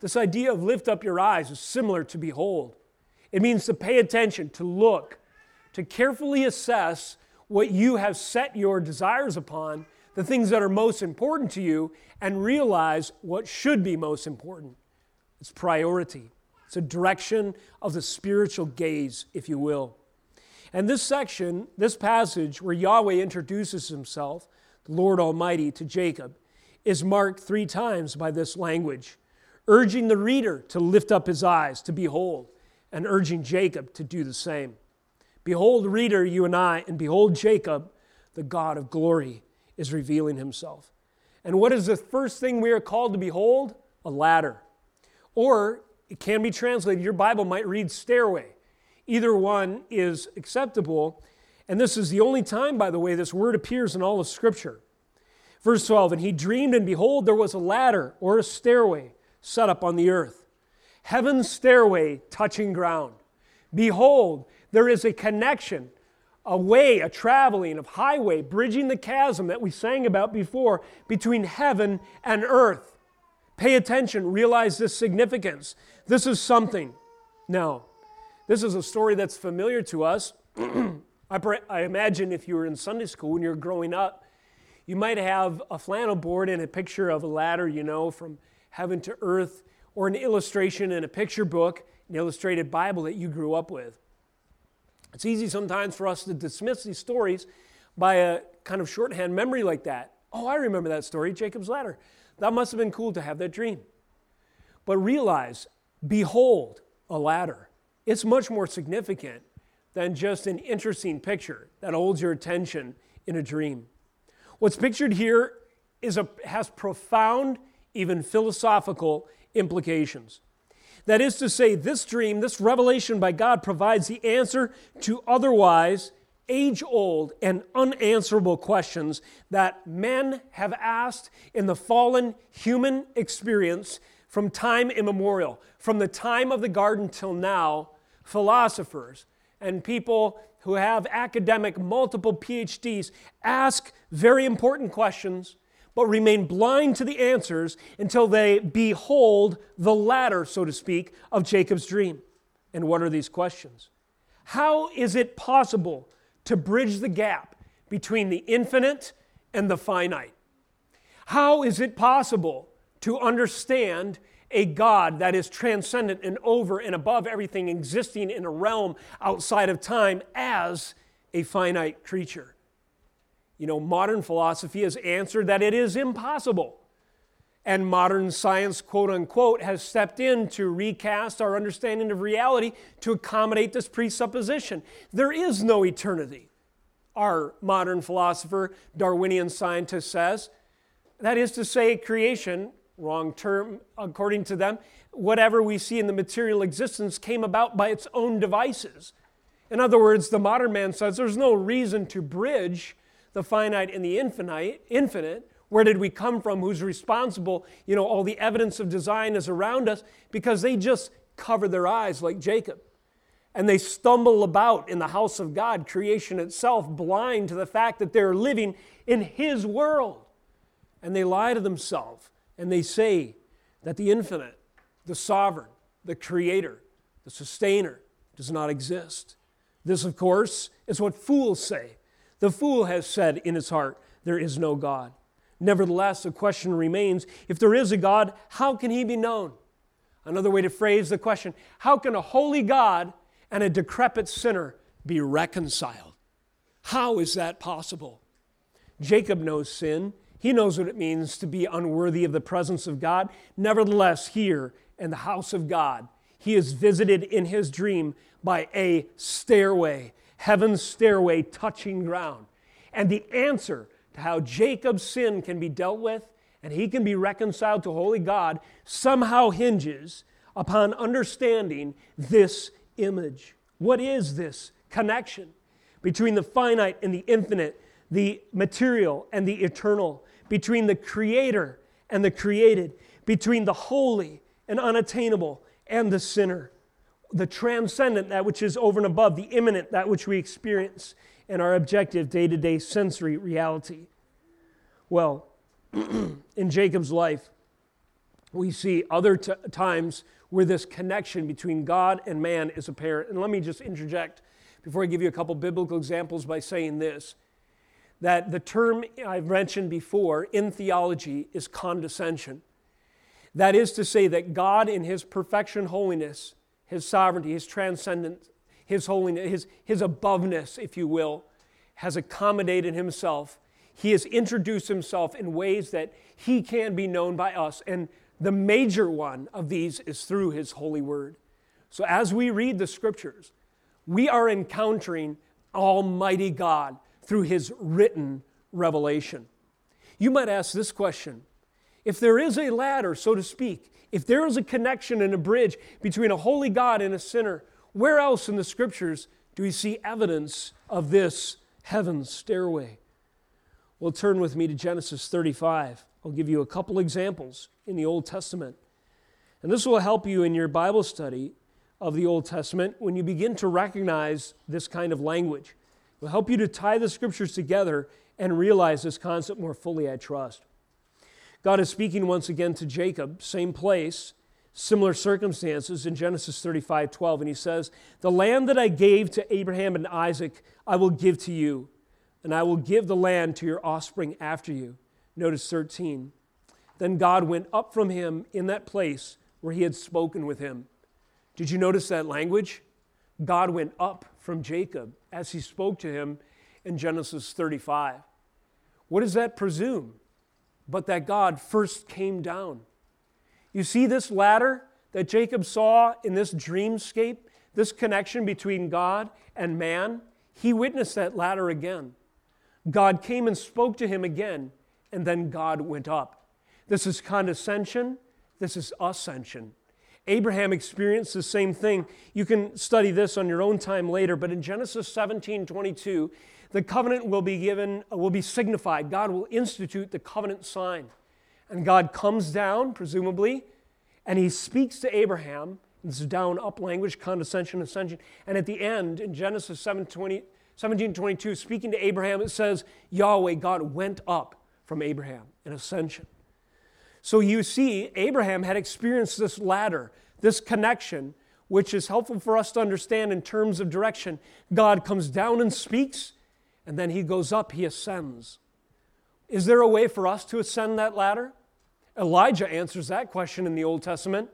This idea of lift up your eyes is similar to behold. It means to pay attention, to look, to carefully assess what you have set your desires upon, the things that are most important to you, and realize what should be most important. It's priority. It's a direction of the spiritual gaze, if you will. And this section, this passage where Yahweh introduces himself, the Lord Almighty, to Jacob, is marked three times by this language, urging the reader to lift up his eyes, to behold, and urging Jacob to do the same. Behold, reader, you and I, and behold, Jacob, the God of glory, is revealing himself. And what is the first thing we are called to behold? A ladder. Or, it can be translated, your Bible might read stairway. Either one is acceptable. And this is the only time, by the way, this word appears in all of Scripture. Verse twelve, and he dreamed, and behold, there was a ladder or a stairway set up on the earth. Heaven's stairway touching ground. Behold, there is a connection, a way, a traveling of highway, bridging the chasm that we sang about before between heaven and earth. Pay attention, realize this significance. This is something. Now, this is a story that's familiar to us. I, pre- I imagine if you were in Sunday school when you were growing up, you might have a flannel board and a picture of a ladder, you know, from heaven to earth, or an illustration in a picture book, an illustrated Bible that you grew up with. It's easy sometimes for us to dismiss these stories by a kind of shorthand memory like that. Oh, I remember that story, Jacob's ladder. That must have been cool to have that dream. But realize, behold, a ladder. It's much more significant than just an interesting picture that holds your attention in a dream. What's pictured here is a, has profound even philosophical implications. That is to say, this dream, this revelation by God provides the answer to otherwise age-old and unanswerable questions that men have asked in the fallen human experience from time immemorial. From the time of the garden till now, philosophers and people who have academic multiple P H Ds ask very important questions, but remain blind to the answers until they behold the ladder, so to speak, of Jacob's dream. And what are these questions? How is it possible to bridge the gap between the infinite and the finite? How is it possible to understand a God that is transcendent and over and above everything, existing in a realm outside of time as a finite creature? You know, modern philosophy has answered that it is impossible. And modern science, quote unquote, has stepped in to recast our understanding of reality to accommodate this presupposition. There is no eternity, our modern philosopher, Darwinian scientist says. That is to say, creation, wrong term according to them, whatever we see in the material existence came about by its own devices. In other words, the modern man says there's no reason to bridge the finite and the infinite, infinite, where did we come from, who's responsible, you know, all the evidence of design is around us, because they just cover their eyes like Jacob. And they stumble about in the house of God, creation itself, blind to the fact that they're living in His world. And they lie to themselves, and they say that the infinite, the sovereign, the creator, the sustainer does not exist. This, of course, is what fools say. The fool has said in his heart, there is no God. Nevertheless, the question remains, if there is a God, how can He be known? Another way to phrase the question, how can a holy God and a decrepit sinner be reconciled? How is that possible? Jacob knows sin. He knows what it means to be unworthy of the presence of God. Nevertheless, here in the house of God, he is visited in his dream by a stairway. Heaven's stairway, touching ground. And the answer to how Jacob's sin can be dealt with and he can be reconciled to holy God somehow hinges upon understanding this image. What is this connection between the finite and the infinite, the material and the eternal, between the creator and the created, between the holy and unattainable and the sinner? The transcendent, that which is over and above, the immanent, that which we experience in our objective day-to-day sensory reality. Well, in Jacob's life, we see other t- times where this connection between God and man is apparent. And let me just interject before I give you a couple biblical examples by saying this, that the term I've mentioned before in theology is condescension. That is to say that God in His perfection, holiness, His sovereignty, His transcendence, His holiness, His, His aboveness, if you will, has accommodated Himself. He has introduced Himself in ways that He can be known by us. And the major one of these is through His holy word. So as we read the scriptures, we are encountering Almighty God through His written revelation. You might ask this question, if there is a ladder, so to speak, if there is a connection and a bridge between a holy God and a sinner, where else in the scriptures do we see evidence of this heaven's stairway? Well, turn with me to Genesis thirty-five. I'll give you a couple examples in the Old Testament. And this will help you in your Bible study of the Old Testament when you begin to recognize this kind of language. It will help you to tie the scriptures together and realize this concept more fully, I trust. God is speaking once again to Jacob, same place, similar circumstances in Genesis thirty-five twelve, and He says, "The land that I gave to Abraham and Isaac, I will give to you, and I will give the land to your offspring after you." Notice thirteen. Then God went up from him in that place where He had spoken with him. Did you notice that language? God went up from Jacob as He spoke to him in Genesis thirty-five. What does that presume? But that God first came down. You see this ladder that Jacob saw in this dreamscape, this connection between God and man? He witnessed that ladder again. God came and spoke to him again, and then God went up. This is condescension. This is ascension. Abraham experienced the same thing. You can study this on your own time later, but in Genesis seventeen twenty-two, the covenant will be given, will be signified. God will institute the covenant sign. And God comes down, presumably, and he speaks to Abraham. This is down, up language, condescension, ascension. And at the end, in Genesis seventeen twenty-two, speaking to Abraham, it says, Yahweh, God went up from Abraham in ascension. So you see, Abraham had experienced this ladder, this connection, which is helpful for us to understand in terms of direction. God comes down and speaks, and then he goes up, he ascends. Is there a way for us to ascend that ladder? Elijah answers that question in the Old Testament.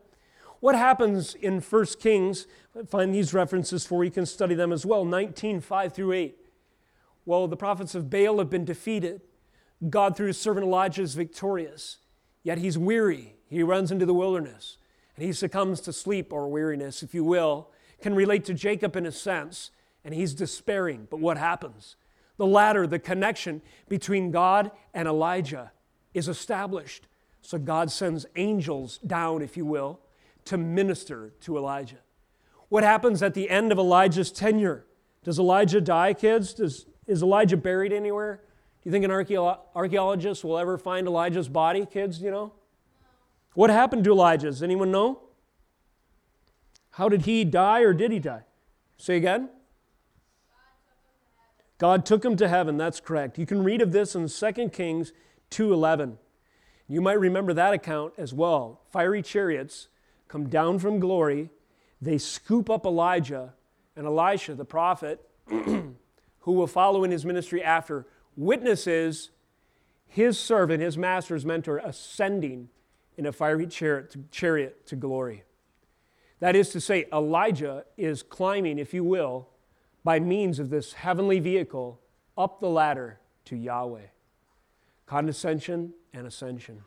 What happens in First Kings? Find these references for you can study them as well, nineteen, five through eight. Well, the prophets of Baal have been defeated. God, through his servant Elijah, is victorious. Yet he's weary. He runs into the wilderness, and he succumbs to sleep or weariness, if you will, can relate to Jacob in a sense, and he's despairing. But what happens? The ladder, the connection between God and Elijah is established. So God sends angels down, if you will, to minister to Elijah. What happens at the end of Elijah's tenure? Does Elijah die, kids? Does, is Elijah buried anywhere? Do you think an archaeologist will ever find Elijah's body, kids, you know? What happened to Elijah? Does anyone know? How did he die, or did he die? Say again? God took him to heaven. God took him to heaven, that's correct. You can read of this in Second Kings two eleven. You might remember that account as well. Fiery chariots come down from glory. They scoop up Elijah, and Elisha, the prophet, who will follow in his ministry after, witnesses his servant, his master's mentor, ascending in a fiery chariot to, chariot to glory. That is to say, Elijah is climbing, if you will, by means of this heavenly vehicle up the ladder to Yahweh. Condescension and ascension.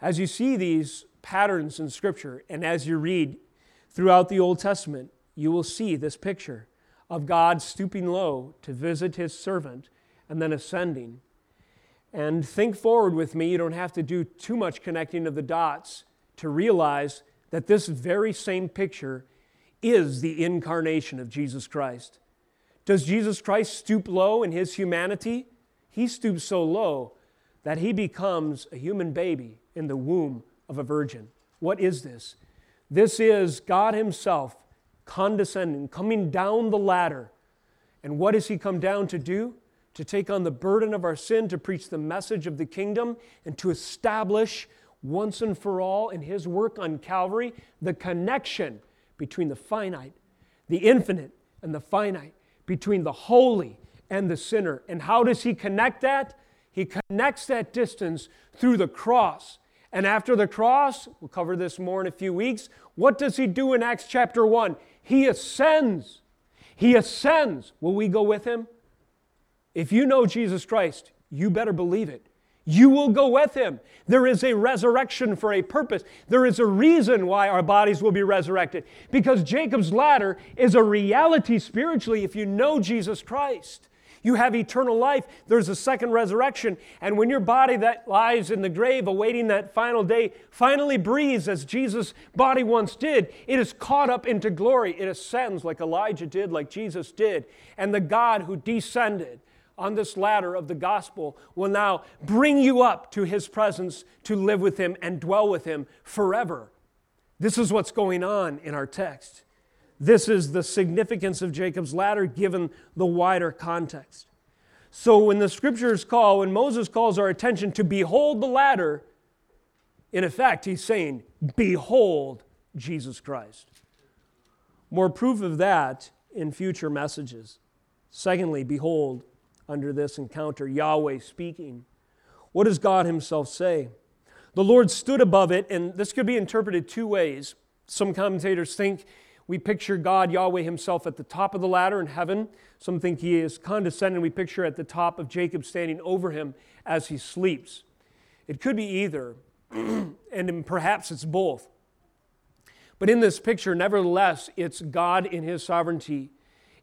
As you see these patterns in Scripture, and as you read throughout the Old Testament, you will see this picture of God stooping low to visit his servant and then ascending. And think forward with me. You don't have to do too much connecting of the dots to realize that this very same picture is the incarnation of Jesus Christ. Does Jesus Christ stoop low in his humanity? He stoops so low that he becomes a human baby in the womb of a virgin. What is this? This is God himself condescending, coming down the ladder. And what does he come down to do? To take on the burden of our sin, to preach the message of the kingdom, and to establish once and for all in his work on Calvary the connection between the finite, the infinite, and the finite, between the holy and the sinner. And how does he connect that? He connects that distance through the cross. And after the cross, we'll cover this more in a few weeks, what does he do in Acts chapter one? He ascends. He ascends. Will we go with him? If you know Jesus Christ, you better believe it. You will go with him. There is a resurrection for a purpose. There is a reason why our bodies will be resurrected. Because Jacob's ladder is a reality spiritually if you know Jesus Christ. You have eternal life. There's a second resurrection. And when your body that lies in the grave awaiting that final day finally breathes as Jesus' body once did, it is caught up into glory. It ascends like Elijah did, like Jesus did. And the God who descended on this ladder of the gospel will now bring you up to his presence to live with him and dwell with him forever. This is what's going on in our text. This is the significance of Jacob's ladder given the wider context. So when the scriptures call, when Moses calls our attention to behold the ladder, in effect, he's saying, behold Jesus Christ. More proof of that in future messages. Secondly, behold, under this encounter, Yahweh speaking. What does God himself say? The Lord stood above it, and this could be interpreted two ways. Some commentators think we picture God, Yahweh himself, at the top of the ladder in heaven. Some think he is condescending. We picture at the top of Jacob standing over him as he sleeps. It could be either, and perhaps it's both. But in this picture, nevertheless, it's God in his sovereignty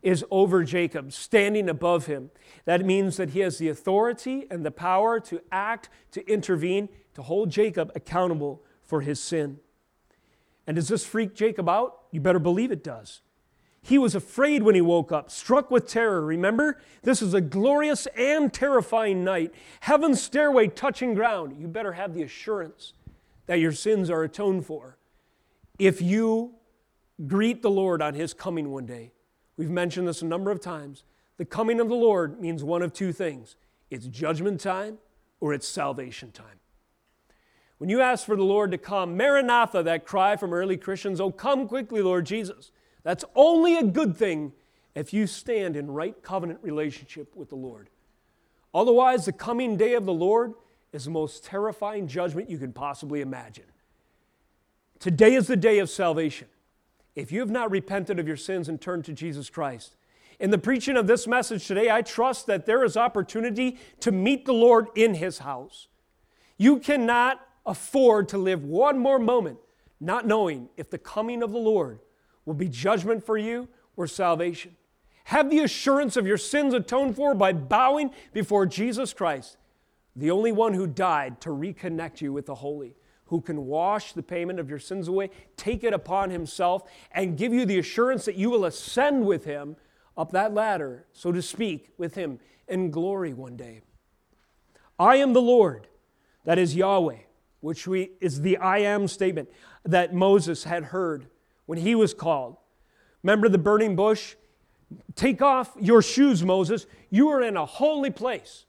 is over Jacob, standing above him. That means that he has the authority and the power to act, to intervene, to hold Jacob accountable for his sin. And does this freak Jacob out? You better believe it does. He was afraid when he woke up, struck with terror. Remember, this is a glorious and terrifying night. Heaven's stairway touching ground. You better have the assurance that your sins are atoned for if you greet the Lord on his coming one day. We've mentioned this a number of times. The coming of the Lord means one of two things. It's judgment time or it's salvation time. When you ask for the Lord to come, Maranatha, that cry from early Christians, "Oh, come quickly, Lord Jesus." That's only a good thing if you stand in right covenant relationship with the Lord. Otherwise, the coming day of the Lord is the most terrifying judgment you can possibly imagine. Today is the day of salvation. If you have not repented of your sins and turned to Jesus Christ, in the preaching of this message today, I trust that there is opportunity to meet the Lord in his house. You cannot afford to live one more moment not knowing if the coming of the Lord will be judgment for you or salvation. Have the assurance of your sins atoned for by bowing before Jesus Christ, the only one who died to reconnect you with the holy, who can wash the payment of your sins away, take it upon himself, and give you the assurance that you will ascend with him up that ladder, so to speak, with him in glory one day. I am the Lord, that is Yahweh, which we, is the I am statement that Moses had heard when he was called. Remember the burning bush? Take off your shoes, Moses. You are in a holy place.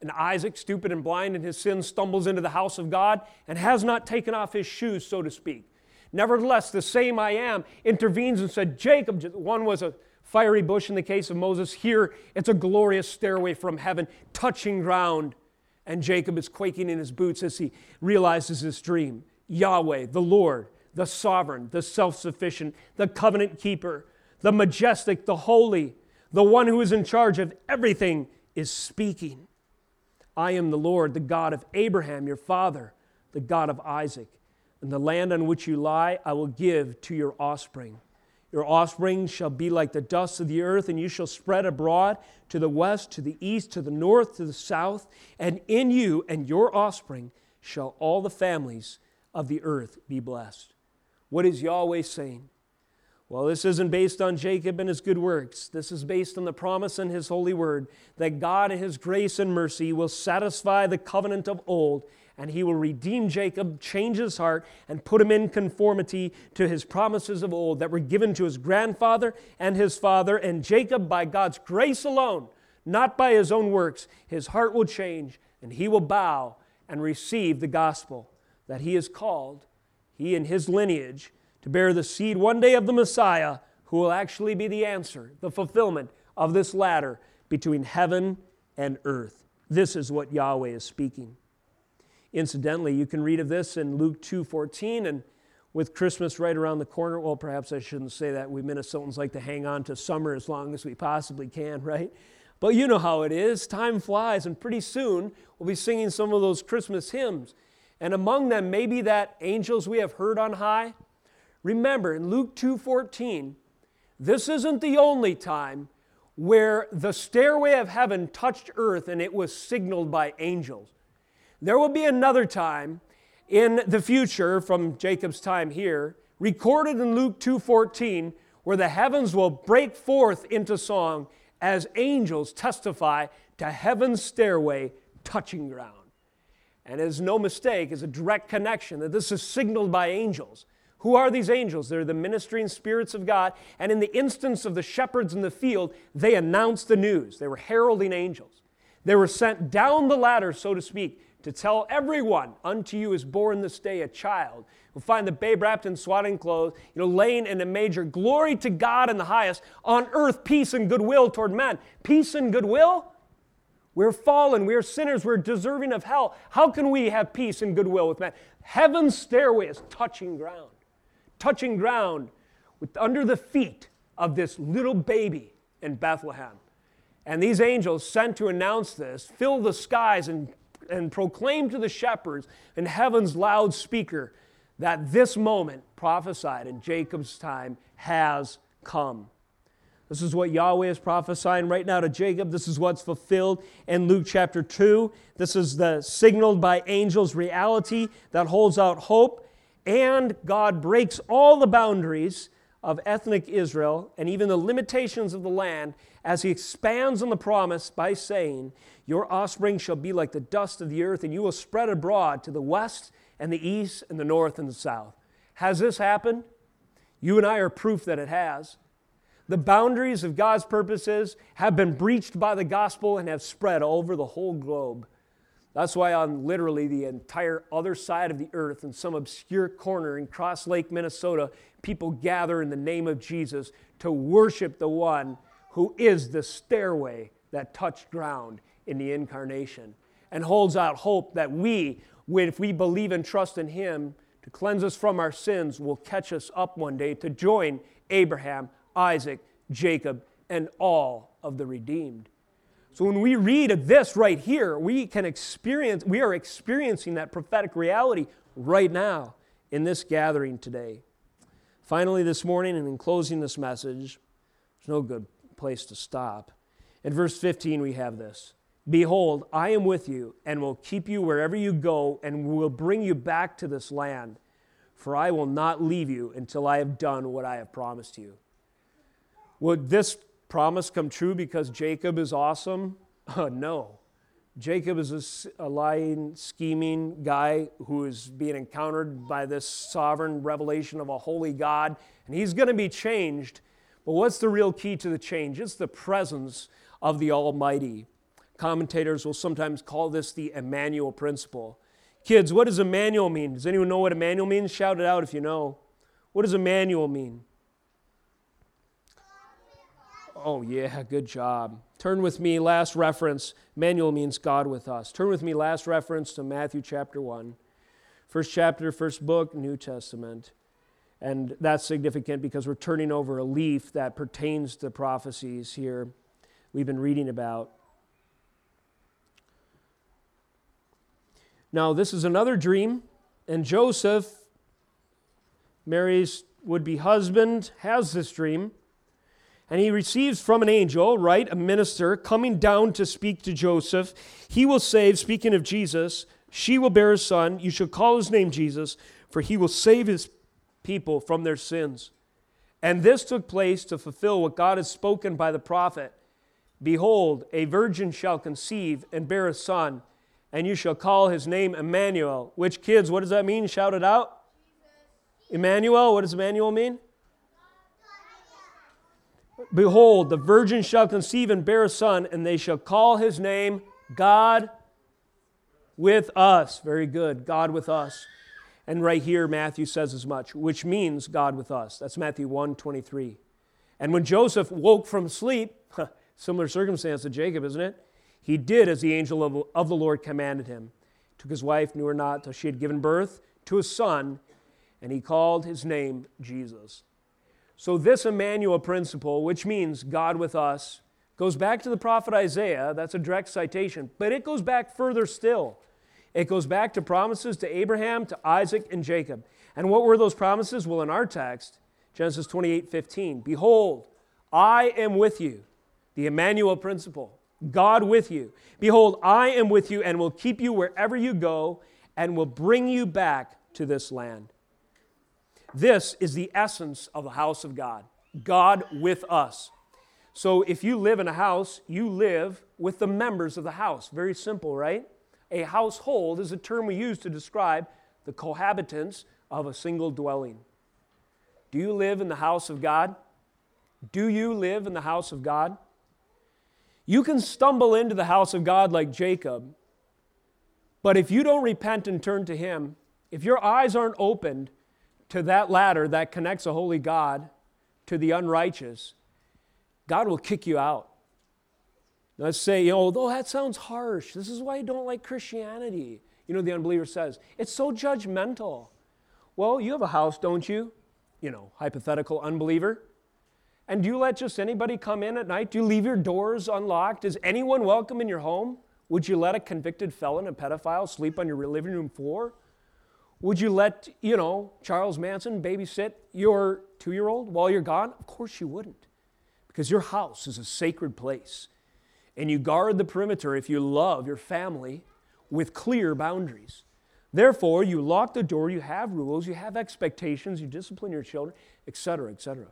And Isaac, stupid and blind in his sin, stumbles into the house of God and has not taken off his shoes, so to speak. Nevertheless, the same I am intervenes and said, Jacob, one was a fiery bush in the case of Moses. Here, it's a glorious stairway from heaven, touching ground. And Jacob is quaking in his boots as he realizes his dream. Yahweh, the Lord, the sovereign, the self-sufficient, the covenant keeper, the majestic, the holy, the one who is in charge of everything is speaking. I am the Lord, the God of Abraham, your father, the God of Isaac. And the land on which you lie, I will give to your offspring. Your offspring shall be like the dust of the earth, and you shall spread abroad to the west, to the east, to the north, to the south. And in you and your offspring shall all the families of the earth be blessed. What is Yahweh saying? Well, this isn't based on Jacob and his good works. This is based on the promise in his holy word that God in his grace and mercy will satisfy the covenant of old, and he will redeem Jacob, change his heart, and put him in conformity to his promises of old that were given to his grandfather and his father. And Jacob, by God's grace alone, not by his own works, his heart will change, and he will bow and receive the gospel that he is called, he and his lineage, to bear the seed one day of the Messiah, who will actually be the answer, the fulfillment of this ladder between heaven and earth. This is what Yahweh is speaking. Incidentally, you can read of this in Luke two fourteen, and with Christmas right around the corner, well, perhaps I shouldn't say that. We Minnesotans like to hang on to summer as long as we possibly can, right? But you know how it is. Time flies, and pretty soon we'll be singing some of those Christmas hymns. And among them, maybe that angels we have heard on high. Remember, in Luke two fourteen, this isn't the only time where the stairway of heaven touched earth and it was signaled by angels. There will be another time in the future from Jacob's time here, recorded in Luke two fourteen, where the heavens will break forth into song as angels testify to heaven's stairway touching ground. And it is no mistake, it's a direct connection that this is signaled by angels. Who are these angels? They're the ministering spirits of God. And in the instance of the shepherds in the field, they announced the news. They were heralding angels. They were sent down the ladder, so to speak, to tell everyone, unto you is born this day a child. We'll find the babe wrapped in swaddling clothes, you know, laying in a manger. Glory to God in the highest. On earth, peace and goodwill toward men. Peace and goodwill? We're fallen. We're sinners. We're deserving of hell. How can we have peace and goodwill with men? Heaven's stairway is touching ground. touching ground with, under the feet of this little baby in Bethlehem. And these angels sent to announce this, fill the skies and, and proclaim to the shepherds in heaven's loudspeaker that this moment prophesied in Jacob's time has come. This is what Yahweh is prophesying right now to Jacob. This is what's fulfilled in Luke chapter two. This is the signaled by angels reality that holds out hope. And God breaks all the boundaries of ethnic Israel and even the limitations of the land as he expands on the promise by saying, your offspring shall be like the dust of the earth, and you will spread abroad to the west and the east and the north and the south. Has this happened? You and I are proof that it has. The boundaries of God's purposes have been breached by the gospel and have spread over the whole globe. That's why on literally the entire other side of the earth, in some obscure corner in Cross Lake, Minnesota, people gather in the name of Jesus to worship the one who is the stairway that touched ground in the incarnation and holds out hope that we, if we believe and trust in him to cleanse us from our sins, will catch us up one day to join Abraham, Isaac, Jacob, and all of the redeemed. So when we read of this right here, we can experience, we are experiencing that prophetic reality right now in this gathering today. Finally, this morning, and in closing this message, there's no good place to stop. In verse fifteen, we have this. Behold, I am with you and will keep you wherever you go and will bring you back to this land, for I will not leave you until I have done what I have promised you. Would this promise come true because Jacob is awesome? Uh, no. Jacob is a, a lying, scheming guy who is being encountered by this sovereign revelation of a holy God, and he's going to be changed. But what's the real key to the change? It's the presence of the Almighty. Commentators will sometimes call this the Emmanuel principle. Kids, what does Emmanuel mean? Does anyone know what Emmanuel means? Shout it out if you know. What does Emmanuel mean? Oh, yeah, good job. Turn with me, last reference. Emmanuel means God with us. Turn with me, last reference to Matthew chapter one. First chapter, first book, New Testament. And that's significant because we're turning over a leaf that pertains to prophecies here we've been reading about. Now, this is another dream, and Joseph, Mary's would-be husband, has this dream. And he receives from an angel, right, a minister, coming down to speak to Joseph. He will save, speaking of Jesus, she will bear a son. You shall call his name Jesus, for he will save his people from their sins. And this took place to fulfill what God has spoken by the prophet. Behold, a virgin shall conceive and bear a son, and you shall call his name Emmanuel. Which, kids, what does that mean? Shout it out. Emmanuel, what does Emmanuel mean? Behold, the virgin shall conceive and bear a son, and they shall call his name God with us. Very good, God with us. And right here, Matthew says as much, which means God with us. That's Matthew one twenty-three. And when Joseph woke from sleep, similar circumstance to Jacob, isn't it? He did as the angel of, of the Lord commanded him. Took his wife, knew her not, till she had given birth to a son, and he called his name Jesus. So this Emmanuel principle, which means God with us, goes back to the prophet Isaiah. That's a direct citation. But it goes back further still. It goes back to promises to Abraham, to Isaac, and Jacob. And what were those promises? Well, in our text, Genesis twenty-eight fifteen, behold, I am with you. The Emmanuel principle, God with you. Behold, I am with you and will keep you wherever you go and will bring you back to this land. This is the essence of the house of God, God with us. So if you live in a house, you live with the members of the house. Very simple, right? A household is a term we use to describe the cohabitants of a single dwelling. Do you live in the house of God? Do you live in the house of God? You can stumble into the house of God like Jacob, but if you don't repent and turn to him, if your eyes aren't opened to that ladder that connects a holy God to the unrighteous, God will kick you out. Let's say, you know, oh, that sounds harsh. This is why I don't like Christianity. You know, the unbeliever says, it's so judgmental. Well, you have a house, don't you? You know, hypothetical unbeliever. And do you let just anybody come in at night? Do you leave your doors unlocked? Is anyone welcome in your home? Would you let a convicted felon, a pedophile, sleep on your living room floor? Would you let, you know, Charles Manson babysit your two-year-old while you're gone? Of course you wouldn't. because your house is a sacred place. And you guard the perimeter if you love your family with clear boundaries. Therefore, you lock the door, you have rules, you have expectations, you discipline your children, et cetera, et cetera.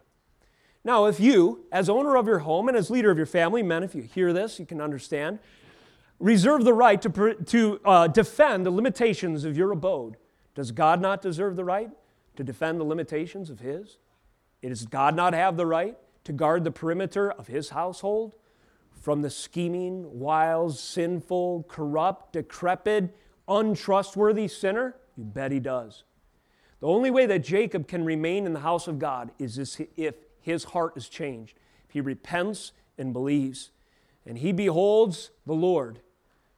Now, if you, as owner of your home and as leader of your family, men, if you hear this, you can understand, reserve the right to, to uh, defend the limitations of your abode. Does God not deserve the right to defend the limitations of His? Does God not have the right to guard the perimeter of His household from the scheming, wild, sinful, corrupt, decrepit, untrustworthy sinner? You bet He does. The only way that Jacob can remain in the house of God is if his heart is changed, if he repents and believes, and he beholds the Lord,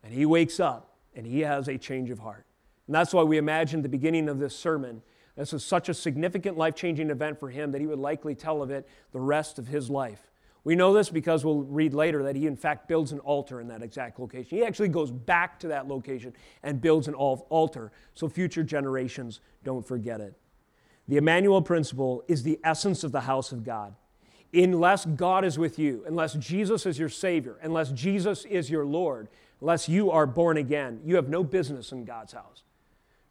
and he wakes up, and he has a change of heart. And that's why we imagined the beginning of this sermon. This is such a significant life-changing event for him that he would likely tell of it the rest of his life. We know this because we'll read later that he, in fact, builds an altar in that exact location. He actually goes back to that location and builds an altar so future generations don't forget it. The Emmanuel principle is the essence of the house of God. Unless God is with you, unless Jesus is your Savior, unless Jesus is your Lord, unless you are born again, you have no business in God's house.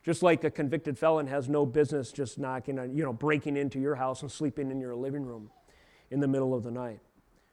Just like a convicted felon has no business just knocking on, you know, breaking into your house and sleeping in your living room in the middle of the night.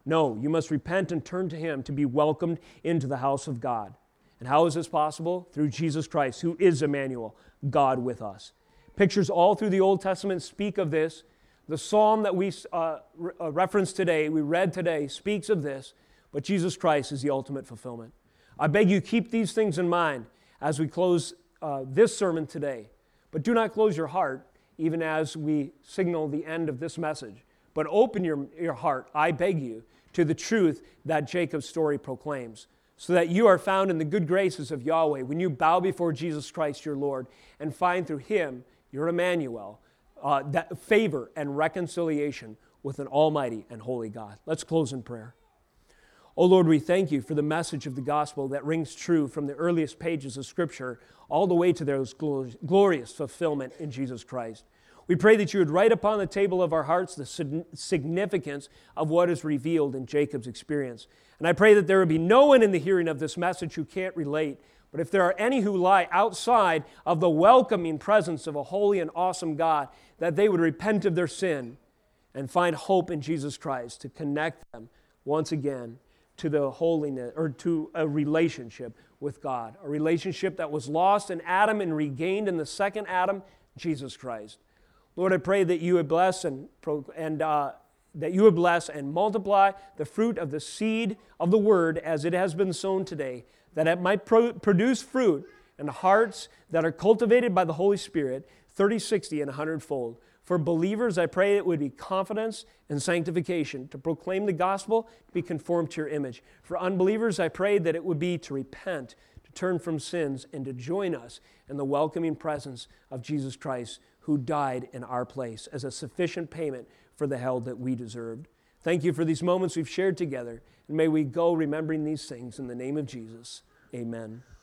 No, you must repent and turn to Him to be welcomed into the house of God. And how is this possible? Through Jesus Christ, who is Emmanuel, God with us. Pictures all through the Old Testament speak of this. The psalm that we uh, re- uh, referenced today, we read today, speaks of this, but Jesus Christ is the ultimate fulfillment. I beg you, keep these things in mind as we close uh, this sermon today, but do not close your heart even as we signal the end of this message, but open your, your heart, I beg you, to the truth that Jacob's story proclaims, so that you are found in the good graces of Yahweh when you bow before Jesus Christ your Lord and find through Him, your Emmanuel, Uh, that favor and reconciliation with an almighty and holy God. Let's close in prayer. Oh Lord, we thank You for the message of the gospel that rings true from the earliest pages of Scripture all the way to their glorious fulfillment in Jesus Christ. We pray that You would write upon the table of our hearts the significance of what is revealed in Jacob's experience. And I pray that there would be no one in the hearing of this message who can't relate. But if there are any who lie outside of the welcoming presence of a holy and awesome God, that they would repent of their sin and find hope in Jesus Christ to connect them once again to the holiness or to a relationship with God, a relationship that was lost in Adam and regained in the second Adam, Jesus Christ. Lord, I pray that You would bless and and uh, that You would bless and multiply the fruit of the seed of the Word as it has been sown today, that it might pro- produce fruit and hearts that are cultivated by the Holy Spirit, thirty, sixty, and one hundred fold. For believers, I pray it would be confidence and sanctification to proclaim the gospel, to be conformed to Your image. For unbelievers, I pray that it would be to repent, to turn from sins, and to join us in the welcoming presence of Jesus Christ, who died in our place as a sufficient payment for the hell that we deserved. Thank You for these moments we've shared together. And may we go remembering these things in the name of Jesus. Amen.